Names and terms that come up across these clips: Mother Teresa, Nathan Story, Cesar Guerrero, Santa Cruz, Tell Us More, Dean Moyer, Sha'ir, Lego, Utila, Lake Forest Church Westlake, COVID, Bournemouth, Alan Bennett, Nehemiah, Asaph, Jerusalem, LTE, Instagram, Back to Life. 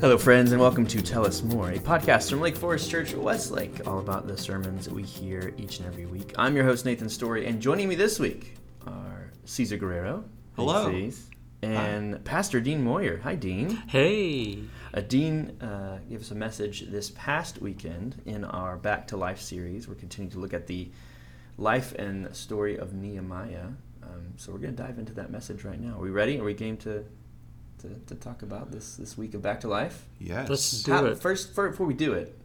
Hello, friends, and welcome to Tell Us More, a podcast from Lake Forest Church Westlake, all about the sermons we hear each and every week. I'm your host, Nathan Story, and joining me this week are Cesar Guerrero. Hello. And hi. Pastor Dean Moyer. Hi, Dean. Hey. Dean gave us a message this past weekend in our Back to Life series. We're continuing to look at the life and story of Nehemiah. So we're going to dive into that message right now. Are we ready? Are we game to talk about this week of Back to Life? Yes. Let's do it. First, before we do it,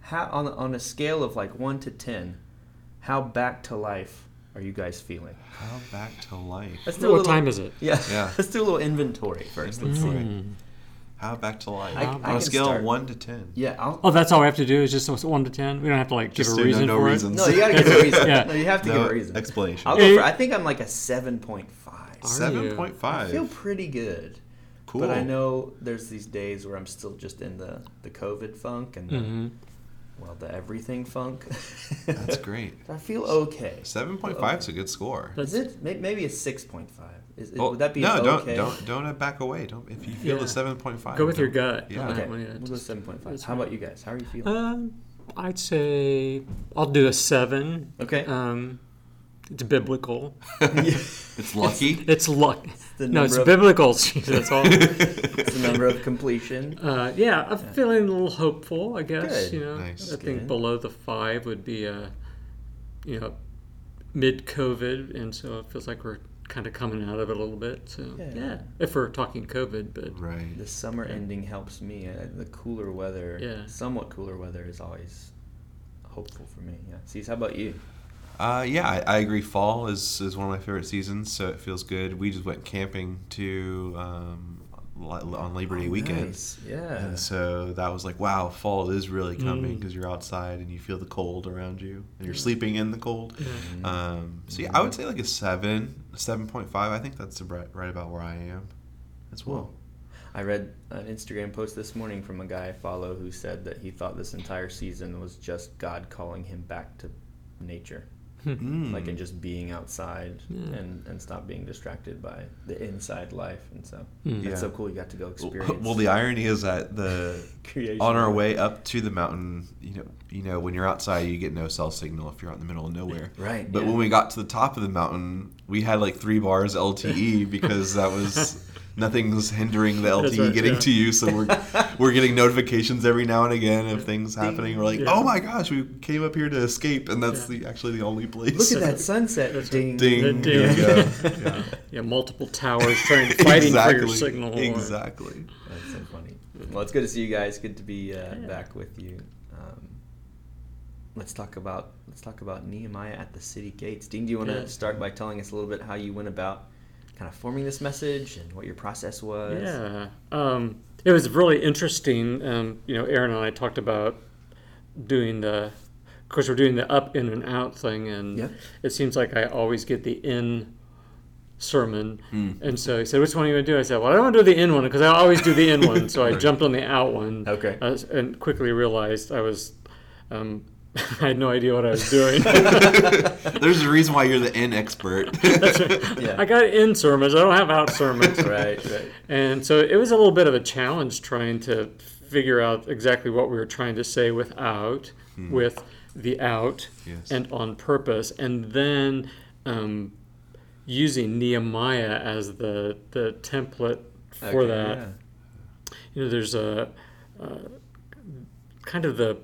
how on a scale of like 1 to 10, how back to life are you guys feeling? How back to life? Let's do a little, what time is it? Yeah. Let's do a little inventory first. Let's see. How back to life? On a scale of 1 to 10. Yeah. That's all we have to do is just 1 to 10? We don't have to like give a reason for it? No, you got to give a reason. Yeah. No, you have to give a reason. Explanation. I think I'm like a 7.5. 7.5? I feel pretty good. Cool. But I know there's these days where I'm still just in the COVID funk and the everything funk. That's great. I feel okay. 7.5 is a good score. Is it? Maybe a 6.5. Would that be okay? Don't back away. Don't if you feel the 7.5. Go with your gut. Yeah. Okay. We'll go 7.5. How about you guys? How are you feeling? I'd say I'll do a 7. Okay. It's biblical. It's lucky. It's lucky. It's biblical. That's all. It's the number of completion. I'm feeling a little hopeful, I guess. Good. You know, nice. I think below the 5 would be mid-COVID, and so it feels like we're kind of coming out of it a little bit. So yeah. If we're talking COVID, but right. The summer ending helps me. The cooler weather, somewhat cooler weather, is always hopeful for me. Yeah. Cease, how about you? I agree. Fall is one of my favorite seasons, so it feels good. We just went camping on Labor Day weekend. Nice. Yeah. And so that was like, wow, fall is really coming because you're outside and you feel the cold around you and you're sleeping in the cold. Mm-hmm. I would say like a 7.5. I think that's right about where I am as well. I read an Instagram post this morning from a guy I follow who said that he thought this entire season was just God calling him back to nature. Like in just being outside and stop being distracted by the inside life, and so it's so cool you got to go experience. Well, the irony is that the creation on our way up to the mountain, you know, when you're outside you get no cell signal if you're out in the middle of nowhere. Right. But when we got to the top of the mountain, we had like 3 bars LTE because that was. Nothing's hindering the LTE getting to you, so we're getting notifications every now and again of things happening. We're like, oh my gosh, we came up here to escape, and that's actually the only place. Look at that sunset. Ding. Ding. Ding. Yeah, multiple towers fighting for your signal. Exactly. That's so funny. Well, it's good to see you guys. Good to be back with you. Let's talk about Nehemiah at the city gates. Dean, do you want to start by telling us a little bit how you went about kind of forming this message and what your process was? Yeah, it was really interesting. Aaron and I talked about doing the up in and out thing, and it seems like I always get the in sermon. And so he said, "Which one are you gonna do?" I said, "Well, I don't want to do the in one because I always do the in one." So I jumped on the out one. Okay, and quickly realized I was. I had no idea what I was doing. There's a reason why you're the in expert. That's right. I got in sermons. I don't have out sermons. Right. And so it was a little bit of a challenge trying to figure out exactly what we were trying to say without, with the out, and on purpose. And then using Nehemiah as the template for that. Yeah. There's a kind of the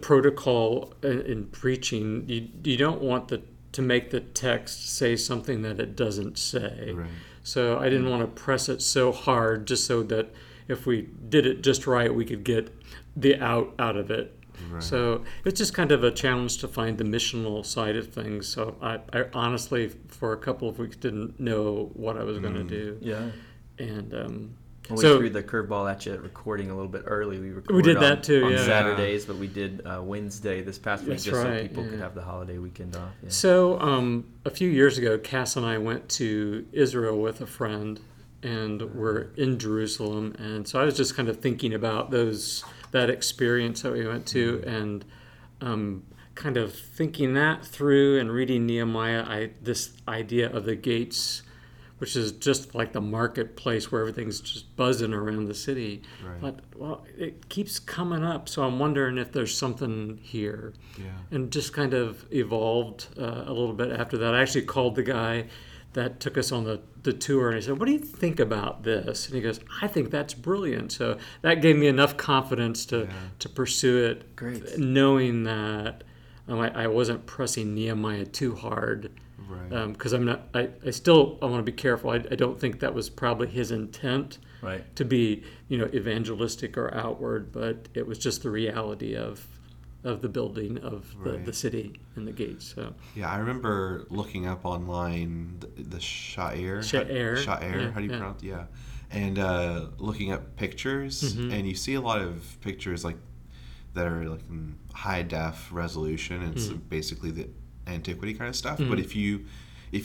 protocol in preaching, you don't want to make the text say something that it doesn't say. Right. So I didn't want to press it so hard just so that if we did it just right, we could get the out of it. Right. So it's just kind of a challenge to find the missional side of things. So I honestly, for a couple of weeks, didn't know what I was going to do. Yeah. And we threw the curveball at you at recording a little bit early. We did that too, on Saturdays, but we did Wednesday this past week so people could have the holiday weekend off. Yeah. So a few years ago, Cass and I went to Israel with a friend, and we're in Jerusalem. And so I was just kind of thinking about that experience that we went to, and kind of thinking that through and reading Nehemiah, this idea of the gates which is just like the marketplace where everything's just buzzing around the city. Right. But, well, it keeps coming up, so I'm wondering if there's something here. Yeah. And just kind of evolved a little bit after that. I actually called the guy that took us on the tour, and he said, what do you think about this? And he goes, I think that's brilliant. So that gave me enough confidence to pursue it. Great. Knowing that I wasn't pressing Nehemiah too hard. Right. Because I want to be careful. I don't think that was probably his intent, right, to be, evangelistic or outward, but it was just the reality of the building of the city and the gates. So yeah, I remember looking up online the Sha'ir. Yeah, how do you pronounce it? Yeah, and looking up pictures, mm-hmm, and you see a lot of pictures like that are like in high def resolution, and it's, mm-hmm, basically the antiquity kind of stuff, mm, but if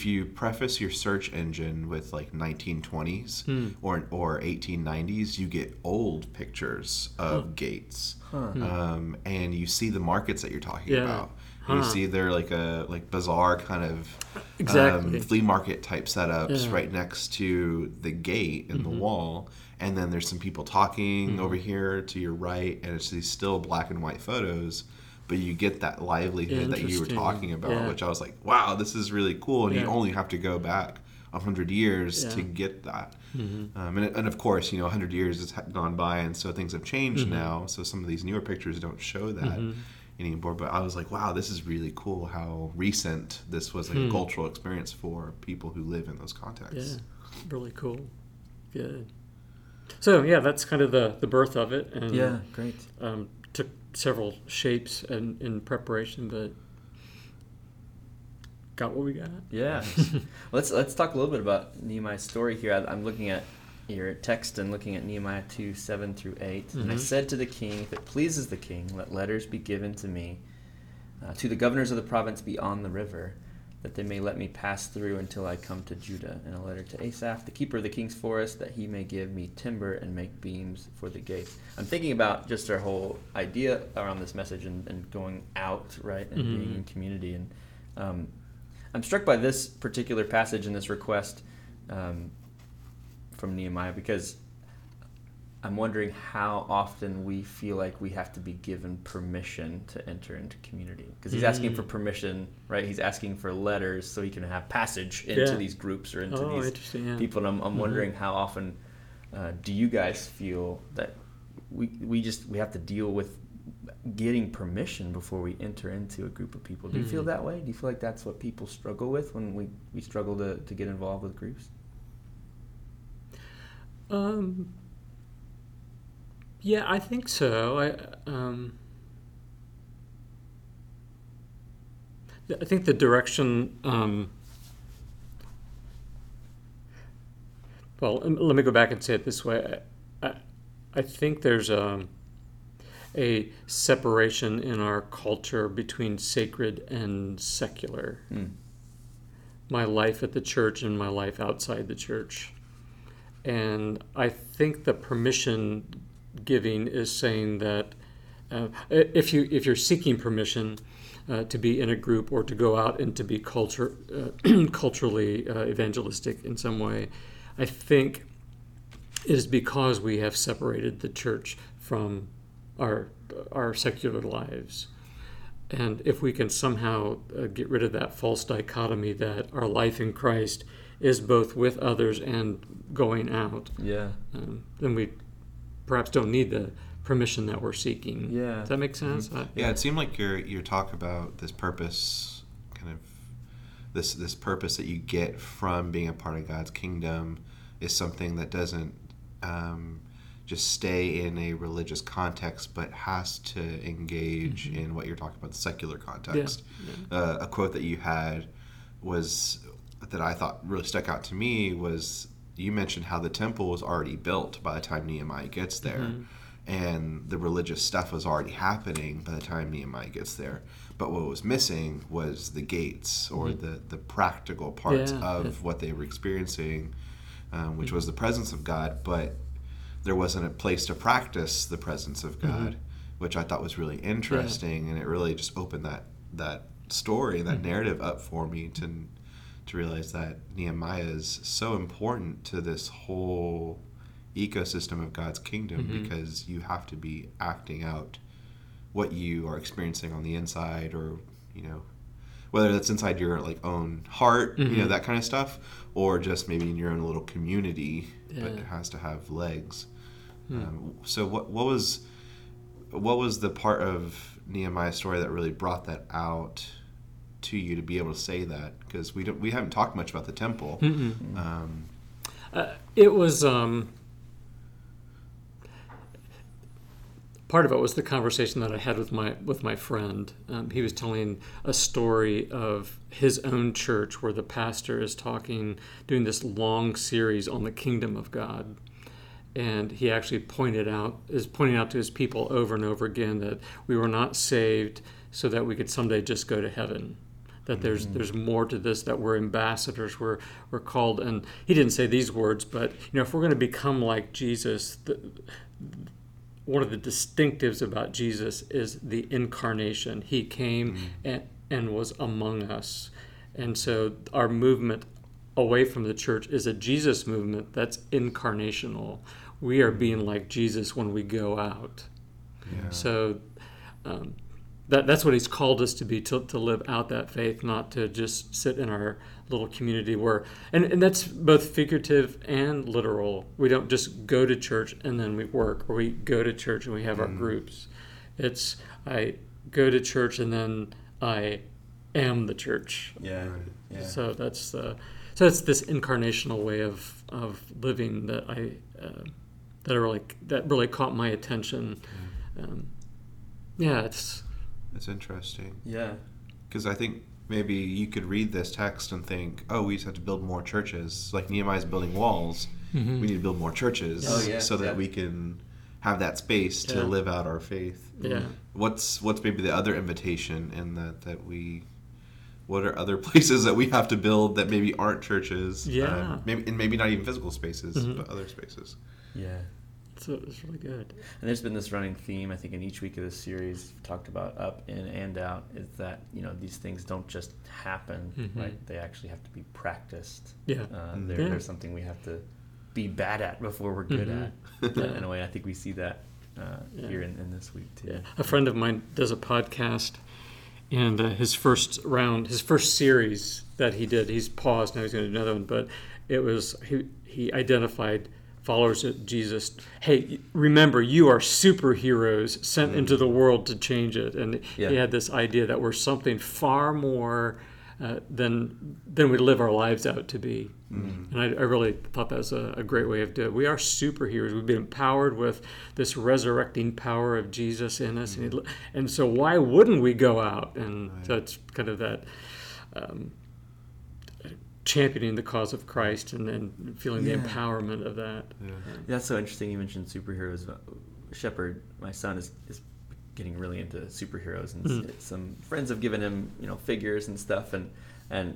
you preface your search engine with like 1920s, mm, or 1890s, you get old pictures of gates, and you see the markets that you're talking about. Huh. You see they're like a bazaar kind of flea market type setups right next to the gate in, mm-hmm, the wall, and then there's some people talking, mm-hmm, over here to your right, and it's these still black and white photos. But you get that livelihood that you were talking about, which I was like, wow, this is really cool. And you only have to go back 100 years to get that. Mm-hmm. And of course, 100 years has gone by, and so things have changed, mm-hmm, now. So some of these newer pictures don't show that, mm-hmm, anymore. But I was like, wow, this is really cool how recent this was, like, a cultural experience for people who live in those contexts. Yeah, really cool. Good. So, yeah, that's kind of the birth of it. And, great. Took several shapes in preparation, but got what we got. Yeah. Let's talk a little bit about Nehemiah's story here. I'm looking at your text and looking at Nehemiah 2:7-8. Mm-hmm. And I said to the king, if it pleases the king, let letters be given to me, to the governors of the province beyond the river, that they may let me pass through until I come to Judah, and a letter to Asaph, the keeper of the king's forest, that he may give me timber and make beams for the gates. I'm thinking about just our whole idea around this message and going out, right, and, mm-hmm, being in community. And I'm struck by this particular passage and this request from Nehemiah, because I'm wondering how often we feel like we have to be given permission to enter into community. Because he's asking for permission, right? He's asking for letters so he can have passage into these groups or into these people. And I'm wondering how often do you guys feel that we have to deal with getting permission before we enter into a group of people. Do you feel that way? Do you feel like that's what people struggle with when we struggle to get involved with groups? Yeah, I think so. I think the direction, let me go back and say it this way. I think there's a separation in our culture between sacred and secular. Mm. My life at the church and my life outside the church. And I think the permission giving is saying that if you're seeking permission to be in a group or to go out and to be culturally evangelistic in some way, I think it is because we have separated the church from our secular lives. And if we can somehow get rid of that false dichotomy that our life in Christ is both with others and going out, then we perhaps don't need the permission that we're seeking. Yeah. Does that make sense? Mm-hmm. It seemed like your talk about this purpose, kind of this purpose that you get from being a part of God's kingdom, is something that doesn't just stay in a religious context, but has to engage, mm-hmm, in what you're talking about, the secular context. Yeah. A quote that you had was that I thought really stuck out to me was, you mentioned how the temple was already built by the time Nehemiah gets there, mm-hmm, and the religious stuff was already happening by the time Nehemiah gets there. But what was missing was the gates, or mm-hmm, the practical parts of what they were experiencing, which mm-hmm was the presence of God, but there wasn't a place to practice the presence of God, mm-hmm, which I thought was really interesting, and it really just opened that story, that mm-hmm narrative up for me to to realize that Nehemiah is so important to this whole ecosystem of God's kingdom, mm-hmm. because you have to be acting out what you are experiencing on the inside, or, you know, whether that's inside your like own heart, mm-hmm. you know, that kind of stuff, or just maybe in your own little community, yeah. but it has to have legs. Mm. So what was the part of Nehemiah's story that really brought that out to you to be able to say that? Because we haven't talked much about the temple. Mm-hmm. It was part of it was the conversation that I had with my friend. He was telling a story of his own church where the pastor is doing this long series on the kingdom of God, and he actually pointing out to his people over and over again that we were not saved so that we could someday just go to heaven. That there's more to this, that we're ambassadors, we're called. And he didn't say these words, but you know, if we're going to become like Jesus, one of the distinctives about Jesus is the incarnation. He came and was among us. And so our movement away from the church is a Jesus movement that's incarnational. We are being like Jesus when we go out. Yeah. So that's what he's called us to be, to live out that faith, not to just sit in our little community where, and that's both figurative and literal. We don't just go to church and then we work, or we go to church and we have our groups. It's, I go to church and then I am the church. Yeah. Yeah. So that's so it's this incarnational way of living that I really caught my attention. Yeah. It's interesting. Yeah. Because I think maybe you could read this text and think, oh, we just have to build more churches. Like Nehemiah's building walls. Mm-hmm. We need to build more churches that we can have that space to live out our faith. Yeah. What's maybe the other invitation in that we... What are other places that we have to build that maybe aren't churches? Yeah. Maybe not even physical spaces, mm-hmm. but other spaces. Yeah. So it was really good. And there's been this running theme, I think, in each week of this series, talked about up in and out, is that, you know, these things don't just happen, mm-hmm. right? They actually have to be practiced. Yeah. There's something we have to be bad at before we're good mm-hmm. at. In a way, I think we see that here in this week, too. Yeah. A friend of mine does a podcast, and his first series that he did, he's paused, now he's going to do another one, but it was, he identified followers of Jesus. Hey, remember, you are superheroes sent into the world to change it. And he had this idea that we're something far more than we live our lives out to be. Mm-hmm. And I really thought that was a great way of doing it. We are superheroes. We've been empowered with this resurrecting power of Jesus in us. Mm-hmm. And so why wouldn't we go out? And so it's kind of that... championing the cause of Christ and then feeling the empowerment of that. Yeah. That's so interesting you mentioned superheroes. Shepherd, my son, is getting really into superheroes, and some friends have given him, you know, figures and stuff, and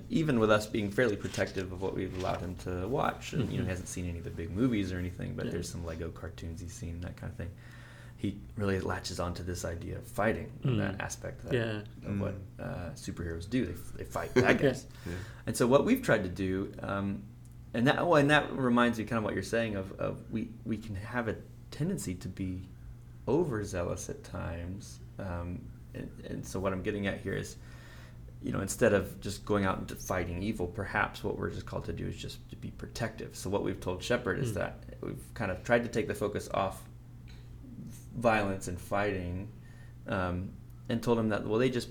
even with us being fairly protective of what we've allowed him to watch, and you know, he hasn't seen any of the big movies or anything, but there's some Lego cartoons he's seen, that kind of thing. He really latches onto this idea of fighting, that aspect of what superheroes do. They fight bad guys. Yeah. And so what we've tried to do, and that reminds me kind of what you're saying of we can have a tendency to be overzealous at times. And so what I'm getting at here is, you know, instead of just going out and fighting evil, perhaps what we're just called to do is just to be protective. So what we've told Shepherd is that we've kind of tried to take the focus off violence and fighting, and told him that, well, they just,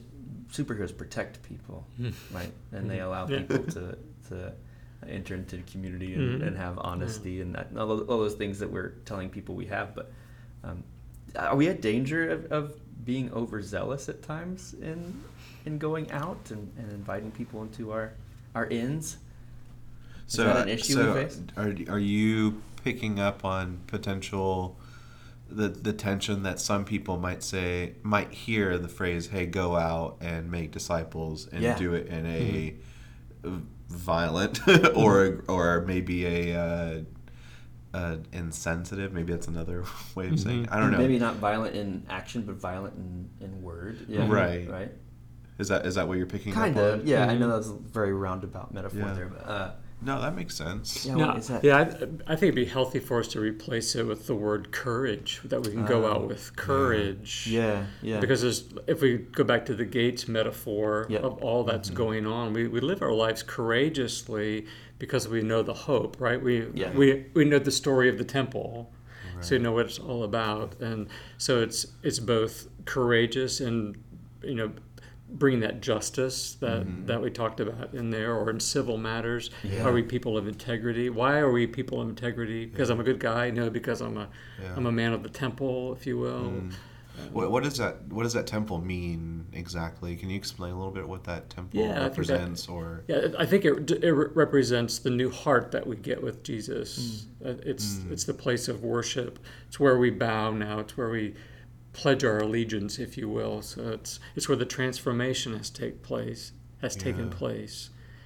superheroes protect people, right? And they allow people to enter into the community and have honesty and that, all those things that we're telling people we have. But are we at danger of being overzealous at times in going out and inviting people into our inns? Is that an issue we face? Are you picking up on potential... The tension that some people might hear the phrase, hey, go out and make disciples, and do it in a violent or maybe a insensitive, maybe that's another way of saying it. I don't know, maybe not violent in action but violent in word. Right Is that what you're picking up on? Kind of, yeah. Mm-hmm. I know that's a very roundabout metaphor there, but... No, that makes sense. Yeah, I think it'd be healthy for us to replace it with the word courage, that we can go out with courage. Yeah. Because if we go back to the gates metaphor of all that's going on, we live our lives courageously because we know the hope, right? We know the story of the temple, so you know what it's all about. And so it's both courageous and, bringing that justice that we talked about in there, or in civil matters. Yeah. Are we people of integrity? Why are we people of integrity? Because I'm a good guy? No, because I'm a man of the temple, if you will. Mm. What does that temple mean exactly? Can you explain a little bit what that temple represents? I think it represents the new heart that we get with Jesus. It's the place of worship. It's where we bow now. It's where we pledge our allegiance, if you will. So it's where the transformation has taken place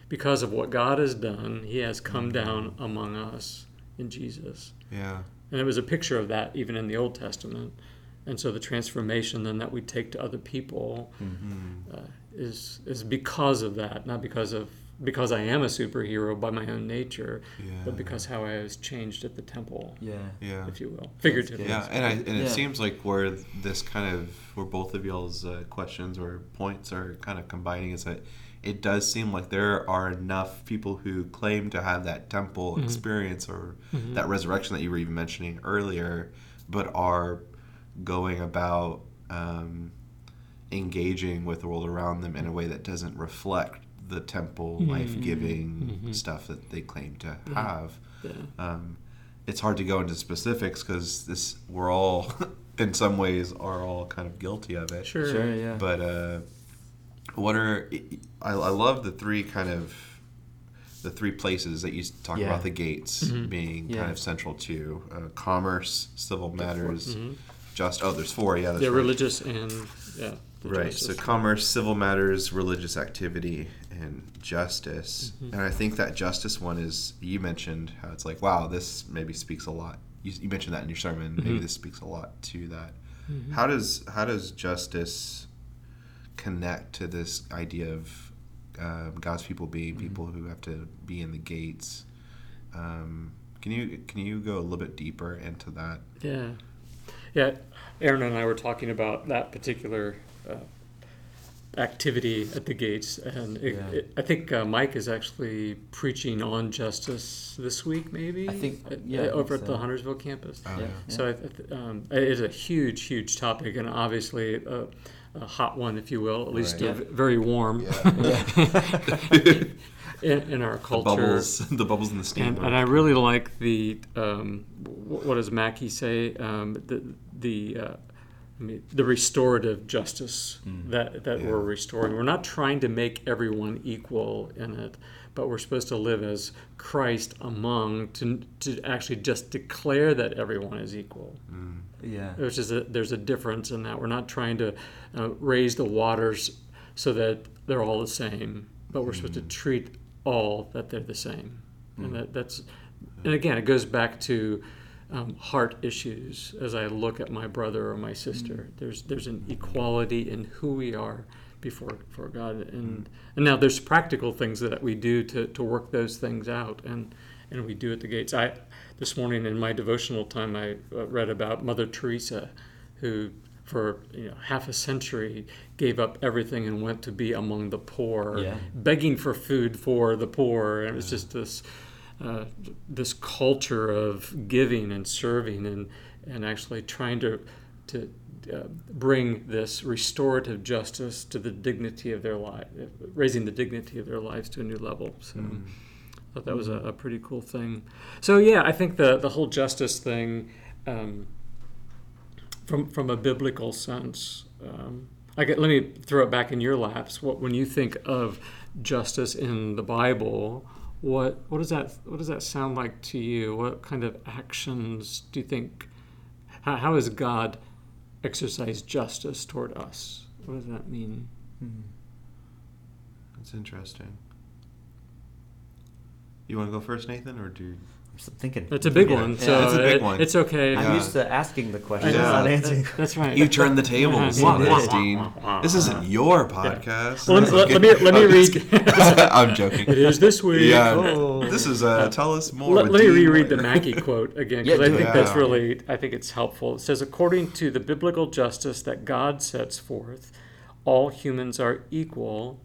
because of what God has done. He has come down among us in Jesus. Yeah. And it was a picture of that even in the Old Testament. And so the transformation then that we take to other people is because of that, not because I am a superhero by my own nature, but because how I was changed at the temple, if you will, figuratively. Yeah, and it seems like where this kind of, where both of y'all's questions or points are kind of combining is that it does seem like there are enough people who claim to have that temple experience or that resurrection that you were even mentioning earlier, but are going about engaging with the world around them in a way that doesn't reflect the temple life-giving stuff that they claim to have. Yeah. It's hard to go into specifics because we're all, in some ways, are all kind of guilty of it. Sure, yeah. But I love the three places that you talk about the gates being kind of central to commerce, civil matters, there's four. Yeah, that's religious and right. So commerce, civil matters, religious activity, and justice. Mm-hmm. And I think that justice one is, you mentioned how it's like, wow, this maybe speaks a lot. You mentioned that in your sermon. Mm-hmm. Maybe this speaks a lot to that. Mm-hmm. How does justice connect to this idea of God's people being people who have to be in the gates? Can you go a little bit deeper into that? Yeah. Yeah, Aaron and I were talking about that particular activity at the gates, and I think Mike is actually preaching on justice this week, maybe? I think, over at the Huntersville campus. Oh, yeah. So it is a huge, huge topic, and obviously a hot one, if you will, at least very warm in our culture. The bubbles in the steam. And I really like the, what does Mackey say? The restorative justice that we're restoring. We're not trying to make everyone equal in it, but we're supposed to live as Christ among, to actually just declare that everyone is equal. Mm. Yeah, which is there's a difference in that. We're not trying to raise the waters so that they're all the same, but we're supposed to treat all that they're the same. And and again, it goes back to heart issues. As I look at my brother or my sister, there's an equality in who we are before God, and now there's practical things that we do to work those things out, and we do at the gates. I this morning in my devotional time I read about Mother Teresa, who for half a century gave up everything and went to be among the poor, begging for food for the poor, and it was just this culture of giving and serving and actually trying to bring this restorative justice to the dignity of their life, raising the dignity of their lives to a new level. So I thought that was a pretty cool thing. So I think the whole justice thing, from a biblical sense, let me throw it back in your laps. When you think of justice in the Bible, What does that sound like to you? What kind of actions do you think? How has God exercised justice toward us? What does that mean? That's interesting. You want to go first, Nathan, or do? thinking. It's a big one. So it's a big one. It's okay. I'm used to asking the questions, not answering. That's right. You turn the tables on this, Dean. This isn't your podcast. Well, let me read. I'm joking. It is this week. Yeah. Oh. This is Tell Us More. Let me reread the Mackey quote again, because I think that's really, I think it's helpful. It says, according to the biblical justice that God sets forth, all humans are equal.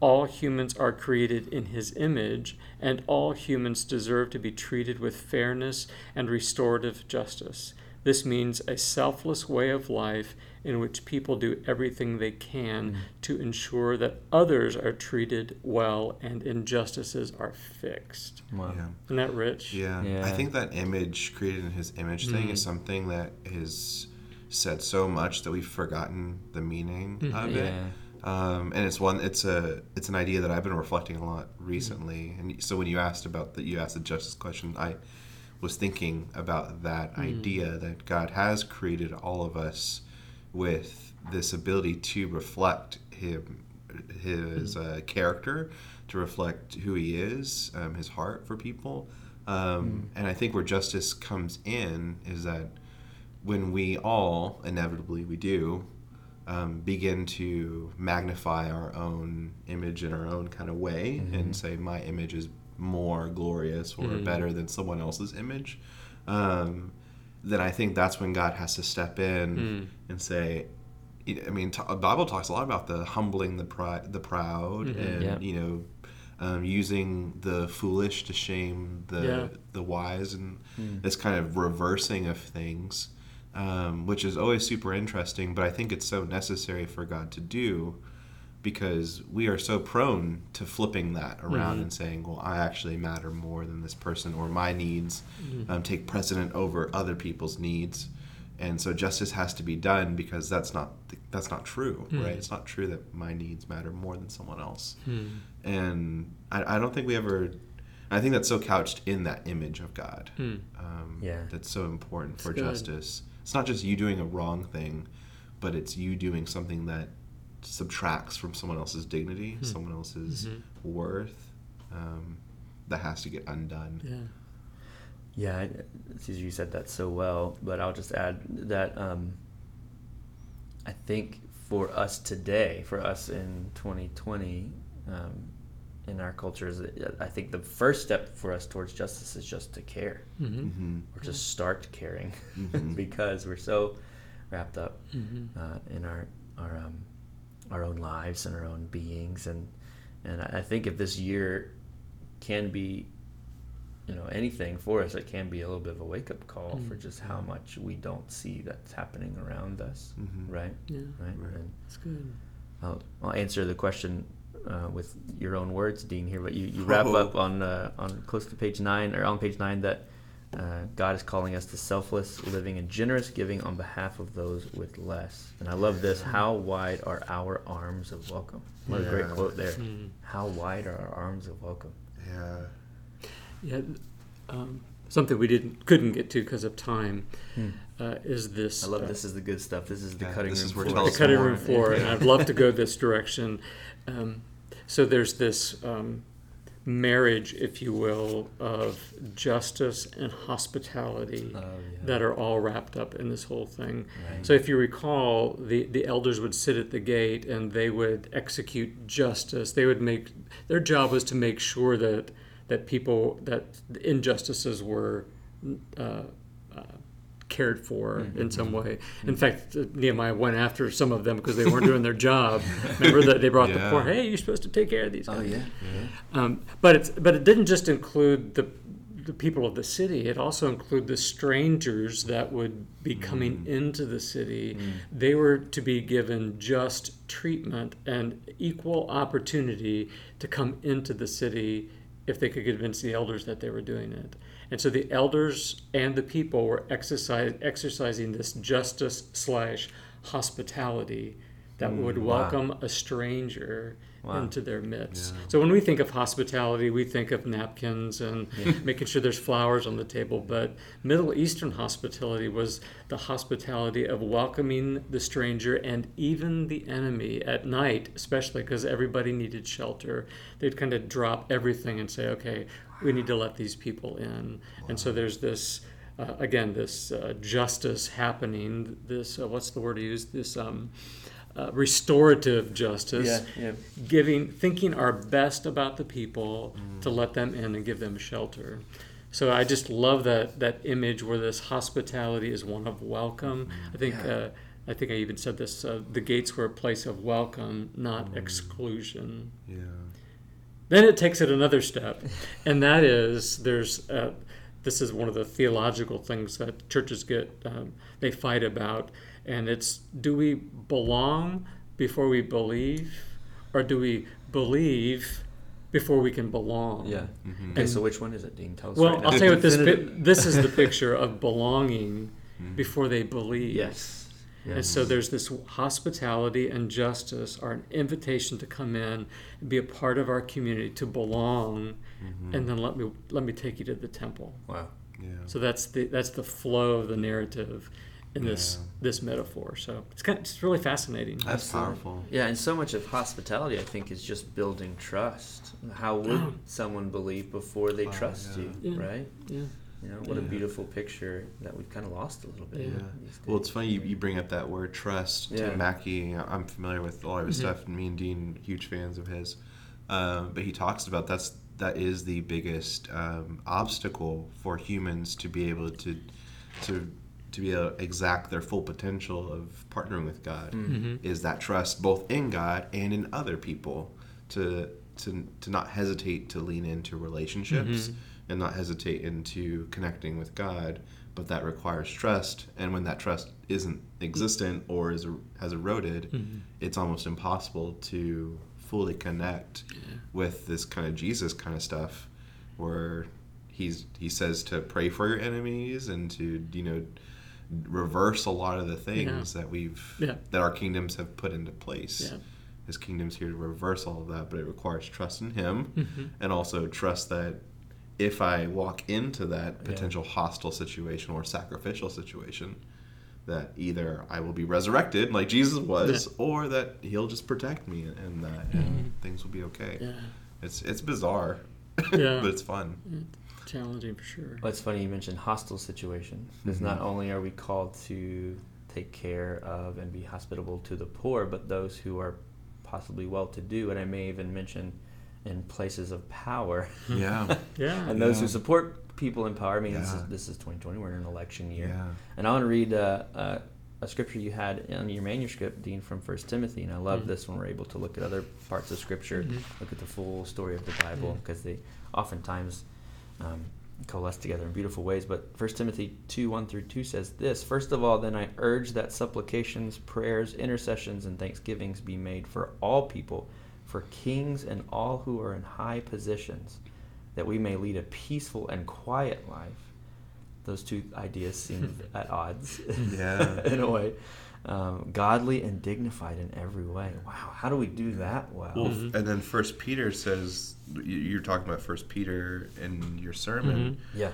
All humans are created in his image, and all humans deserve to be treated with fairness and restorative justice. This means a selfless way of life in which people do everything they can to ensure that others are treated well and injustices are fixed. Wow. Yeah. Isn't that rich? Yeah. I think that image, created in his image thing, is something that is said so much that we've forgotten the meaning of it. And it's an idea that I've been reflecting a lot recently. And so when you asked about the justice question, I was thinking about that idea that God has created all of us with this ability to reflect his character, to reflect who he is, his heart for people. And I think where justice comes in is that when we all, inevitably we do, begin to magnify our own image in our own kind of way and say my image is more glorious or better than someone else's image, then I think that's when God has to step in and say, I mean, the Bible talks a lot about the humbling the proud and, you know, using the foolish to shame the wise and this kind of reversing of things. Which is always super interesting, but I think it's so necessary for God to do because we are so prone to flipping that around and saying, well, I actually matter more than this person, or my needs take precedent over other people's needs. And so justice has to be done because that's not true, right? It's not true that my needs matter more than someone else. And I don't think we ever... I think that's so couched in that image of God. That's so important for justice. It's not just you doing a wrong thing, but it's you doing something that subtracts from someone else's dignity, someone else's worth, that has to get undone. Yeah, Cesar, you said that so well, but I'll just add that I think for us today, for us in 2020, in our culture, I think the first step for us towards justice is just to care, or just start caring, because we're so wrapped up in our own lives and our own beings, and I think if this year can be, you know, anything for us, it can be a little bit of a wake up call for just how much we don't see that's happening around us, right? Yeah, right. And that's good. I'll answer the question. With your own words, Dean, here, but you wrap up on close to page 9 that God is calling us to selfless living and generous giving on behalf of those with less. And I love this: how wide are our arms of welcome? What a great quote there. How wide are our arms of welcome? Yeah. Something we couldn't get to because of time is this. I love this is the good stuff. This is the cutting room floor. And I'd love to go this direction. So there's this marriage, if you will, of justice and hospitality that are all wrapped up in this whole thing. Right. So if you recall, the elders would sit at the gate and they would execute justice. They would their job was to make sure that the injustices were cared for in some way. In fact, Nehemiah went after some of them because they weren't doing their job. Remember that they brought the poor. Hey, you're supposed to take care of these guys. But it didn't just include the people of the city. It also included the strangers that would be coming into the city. They were to be given just treatment and equal opportunity to come into the city if they could convince the elders that they were doing it. And so the elders and the people were exercising this justice / hospitality that would welcome a stranger Wow. into their midst. Yeah. So when we think of hospitality, we think of napkins and making sure there's flowers on the table. But Middle Eastern hospitality was the hospitality of welcoming the stranger and even the enemy at night, especially because everybody needed shelter. They'd kind of drop everything and say, okay, we need to let these people in. Wow. And so there's this, again, this justice happening, this, what's the word to use, this restorative justice, thinking our best about the people to let them in and give them shelter. So I just love that image where this hospitality is one of welcome. I think I even said this: the gates were a place of welcome, not exclusion. Yeah. Then it takes it another step, and that is there's. This is one of the theological things that churches get, they fight about, and it's, do we belong before we believe, or do we believe before we can belong? Yeah. Mm-hmm. Okay, so which one is it, Dean? Tell us. Well, right now. I'll tell you what, this is the picture of belonging before they believe. Yes. Yes. And so there's this hospitality and justice are an invitation to come in and be a part of our community, to belong. Mm-hmm. And then let me take you to the temple. Wow. Yeah. So that's the flow of the narrative in this metaphor. So it's really fascinating. That's powerful. Yeah, and so much of hospitality, I think, is just building trust. How would someone believe before they trust you, right? Yeah. You know, what a beautiful picture that we've kind of lost a little bit. Yeah. Well, it's funny you bring up that word trust. Yeah. Mackey, I'm familiar with a lot of his stuff, and me and Dean, huge fans of his. But he talks about that is the biggest obstacle for humans to be able to exact their full potential of partnering with God, is that trust both in God and in other people, to not hesitate to lean into relationships and not hesitate into connecting with God, but that requires trust. And when that trust isn't existent or has eroded, it's almost impossible to fully connect with this kind of Jesus kind of stuff, where he says to pray for your enemies and to reverse a lot of the things that that our kingdoms have put into place. Yeah. His kingdom's here to reverse all of that, but it requires trust in Him, and also trust that if I walk into that potential hostile situation or sacrificial situation, that either I will be resurrected like Jesus was, or that He'll just protect me and things will be okay. Yeah. It's bizarre, but it's fun. It's challenging for sure. Well, it's funny you mentioned hostile situations, because not only are we called to take care of and be hospitable to the poor, but those who are possibly well-to-do, and I may even mention in places of power. Yeah. Yeah. And those who support people in power. I mean, this is 2020. We're in an election year. Yeah. And I want to read a scripture you had in your manuscript, Dean, from 1 Timothy. And I love this when we're able to look at other parts of scripture, look at the full story of the Bible, because they oftentimes coalesce together in beautiful ways. But 1 Timothy 2:1-2 says this: "First of all, then I urge that supplications, prayers, intercessions, and thanksgivings be made for all people, for kings and all who are in high positions, that we may lead a peaceful and quiet life." Those two ideas seem at odds in a way. Godly and dignified in every way. Wow, how do we do that well? And then 1 Peter says, you're talking about 1 Peter in your sermon. Yeah.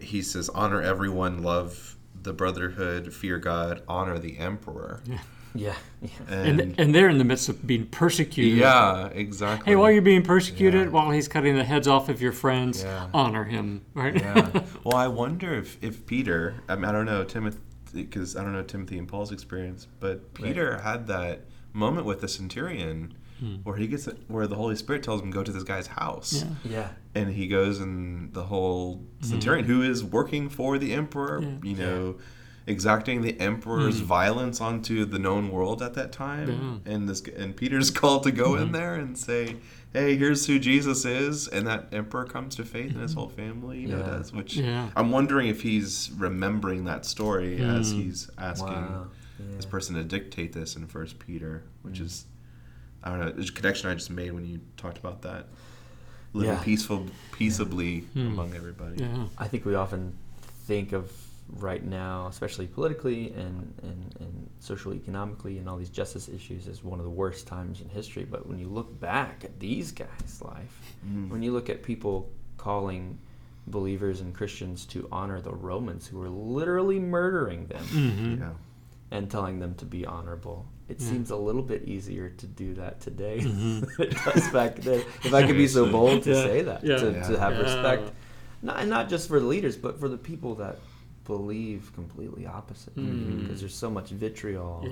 He says, honor everyone, love the brotherhood, fear God, honor the emperor. Yeah. Yeah, yeah. And they're in the midst of being persecuted. Yeah, exactly. Hey, while you're being persecuted, while he's cutting the heads off of your friends, honor him, right? Yeah. Well, I wonder if Peter, I don't know Timothy, because I don't know Timothy and Paul's experience, but Peter had that moment with the centurion where the Holy Spirit tells him, go to this guy's house. Yeah. And he goes, and the whole centurion, who is working for the emperor, exacting the emperor's violence onto the known world at that time, and Peter's called to go in there and say, "Hey, here's who Jesus is," and that emperor comes to faith, and his whole family does. Which I'm wondering if he's remembering that story as he's asking this person to dictate this in 1 Peter, which is, I don't know, it's a connection I just made when you talked about that, living peaceably among everybody. Yeah. I think we often think of right now, especially politically and socioeconomically and all these justice issues, is one of the worst times in history. But when you look back at these guys' life, when you look at people calling believers and Christians to honor the Romans who were literally murdering them and telling them to be honorable, it seems a little bit easier to do that today than it was back then. If I could be so bold to say that, to have respect, not just for the leaders, but for the people that believe completely opposite, because there's so much vitriol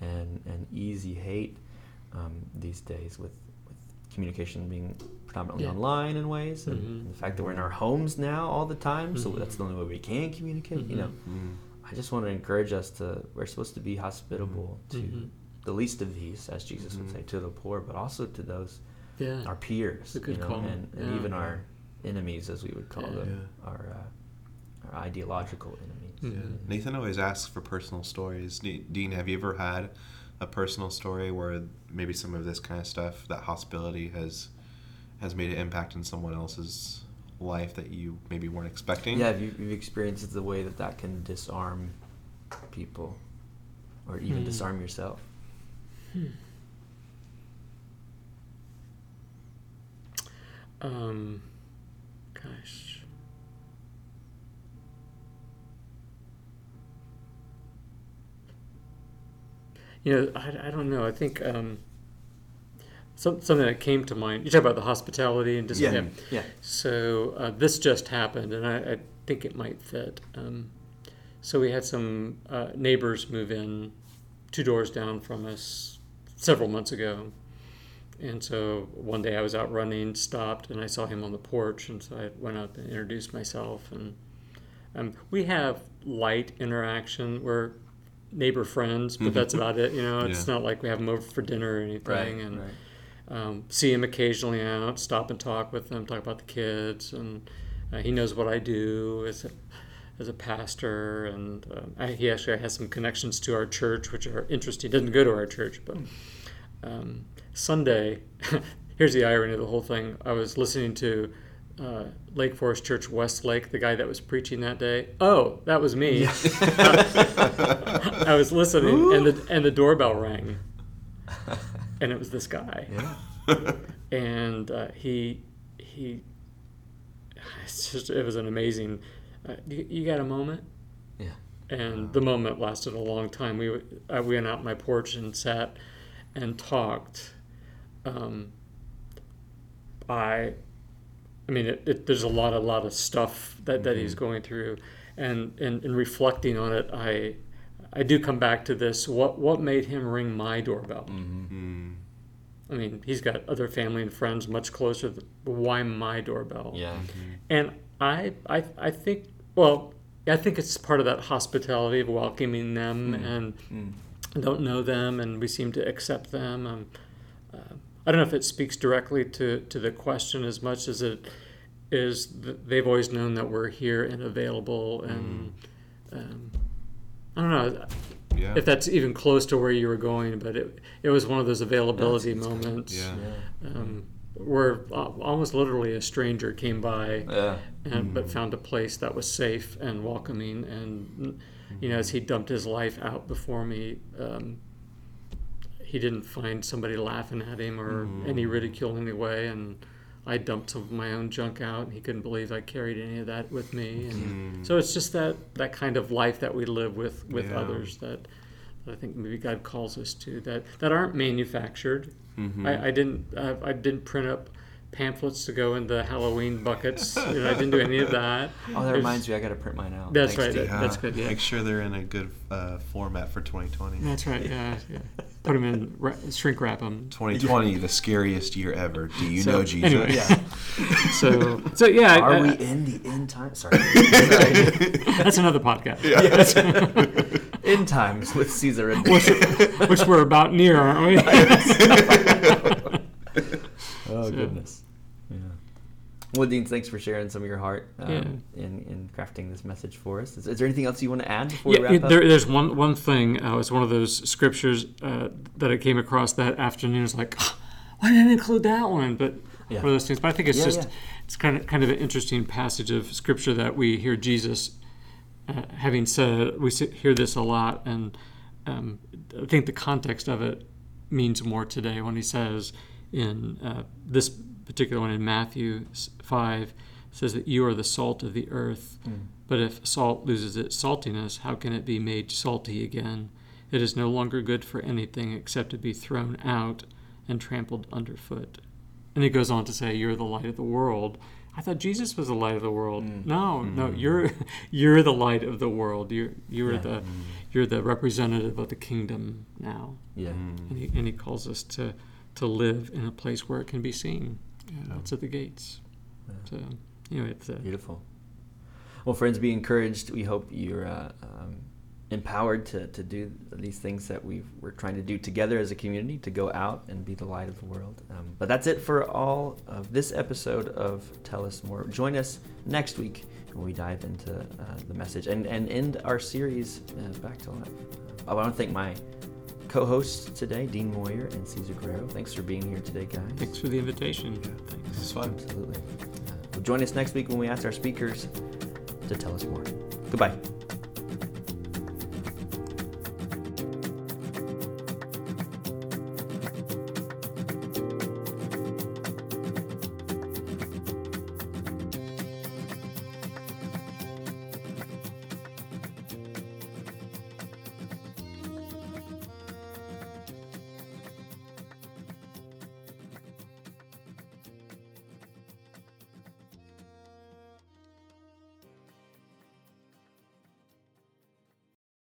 and easy hate these days with communication being predominantly online in ways, and the fact that we're in our homes now all the time, so that's the only way we can communicate, you know. I just want to encourage us to, we're supposed to be hospitable to the least of these, as Jesus would say, to the poor, but also to those, our peers, you know, and even our enemies, as we would call them, our ideological enemies. Nathan always asks for personal stories. Dean, have you ever had a personal story where maybe some of this kind of stuff, that hospitality has made an impact in someone else's life that you maybe weren't expecting? Yeah, you've experienced the way that can disarm people, or even disarm yourself. Gosh. You know, I don't know. I think something that came to mind. You talk about the hospitality and just So this just happened, and I think it might fit. So we had some neighbors move in, 2 doors down from us, several months ago. And so one day I was out running, stopped, and I saw him on the porch, and so I went out and introduced myself. And we have light interaction. We're neighbor friends, but that's about it. You know, it's not like we have them over for dinner or anything. Right. See him occasionally out, stop and talk with him, talk about the kids, and he knows what I do as a pastor, and he actually has some connections to our church, which are interesting. He doesn't go to our church, but Sunday, here's the irony of the whole thing, I was listening to Lake Forest Church Westlake, the guy that was preaching that day. Oh, that was me. Yeah. I was listening, and the doorbell rang. And it was this guy, and he. It was an amazing. You got a moment? Yeah. And the moment lasted a long time. We went out on my porch and sat, and talked. There's a lot of stuff that he's going through, and reflecting on it, I do come back to this. What made him ring my doorbell? Mm-hmm. I mean, he's got other family and friends much closer. Why my doorbell? Yeah. Mm-hmm. And I think it's part of that hospitality of welcoming them and don't know them, and we seem to accept them. I don't know if it speaks directly to the question as much as it is they've always known that we're here and available and. I don't know if that's even close to where you were going, but it was one of those availability moments where almost literally a stranger came by, but found a place that was safe and welcoming, and you know, as he dumped his life out before me, he didn't find somebody laughing at him or any ridicule in any way, and I dumped some of my own junk out, and he couldn't believe I carried any of that with me. And so it's just that kind of life that we live with others that I think maybe God calls us to, that aren't manufactured. Mm-hmm. I didn't print up pamphlets to go in the Halloween buckets. You know, I didn't do any of that. Oh, that reminds me, I got to print mine out. That's thanks, right. That's good. Yeah. Make sure they're in a good format for 2020. That's right. Yeah. Put them in shrink wrap them. 2020, the scariest year ever. Do you know Jesus? Anyway, So yeah. Are we in the end time? Sorry. That's another podcast. Yeah. End times with Caesar and which we're about near, aren't we? Oh, goodness. Yeah. Well, Dean, thanks for sharing some of your heart in crafting this message for us. Is there anything else you want to add before we wrap up? There's one thing. It's one of those scriptures that I came across that afternoon. It's like, why didn't I include that one? But one of those things. But I think it's just it's kind of an interesting passage of scripture that we hear Jesus having said, we hear this a lot, and I think the context of it means more today when he says in this particular one in Matthew 5, says that you are the salt of the earth. Mm. But if salt loses its saltiness, how can it be made salty again? It is no longer good for anything except to be thrown out and trampled underfoot. And he goes on to say, you're the light of the world. I thought Jesus was the light of the world. Mm. No, you're the light of the world. You're the representative of the kingdom now. Yeah. Mm. And he calls us to live in a place where it can be seen. Yeah, that's at the gates. Yeah. So anyway, it's beautiful. Well, friends, be encouraged. We hope you're empowered to do these things that we're trying to do together as a community, to go out and be the light of the world. But that's it for all of this episode of Tell Us More. Join us next week when we dive into the message and end our series, Back to Life. I want to thank my co-hosts today, Dean Moyer and Cesar Guerrero. Thanks for being here today, guys. Thanks for the invitation. Yeah, thanks. It's fun. Absolutely. Well, join us next week when we ask our speakers to tell us more. Goodbye.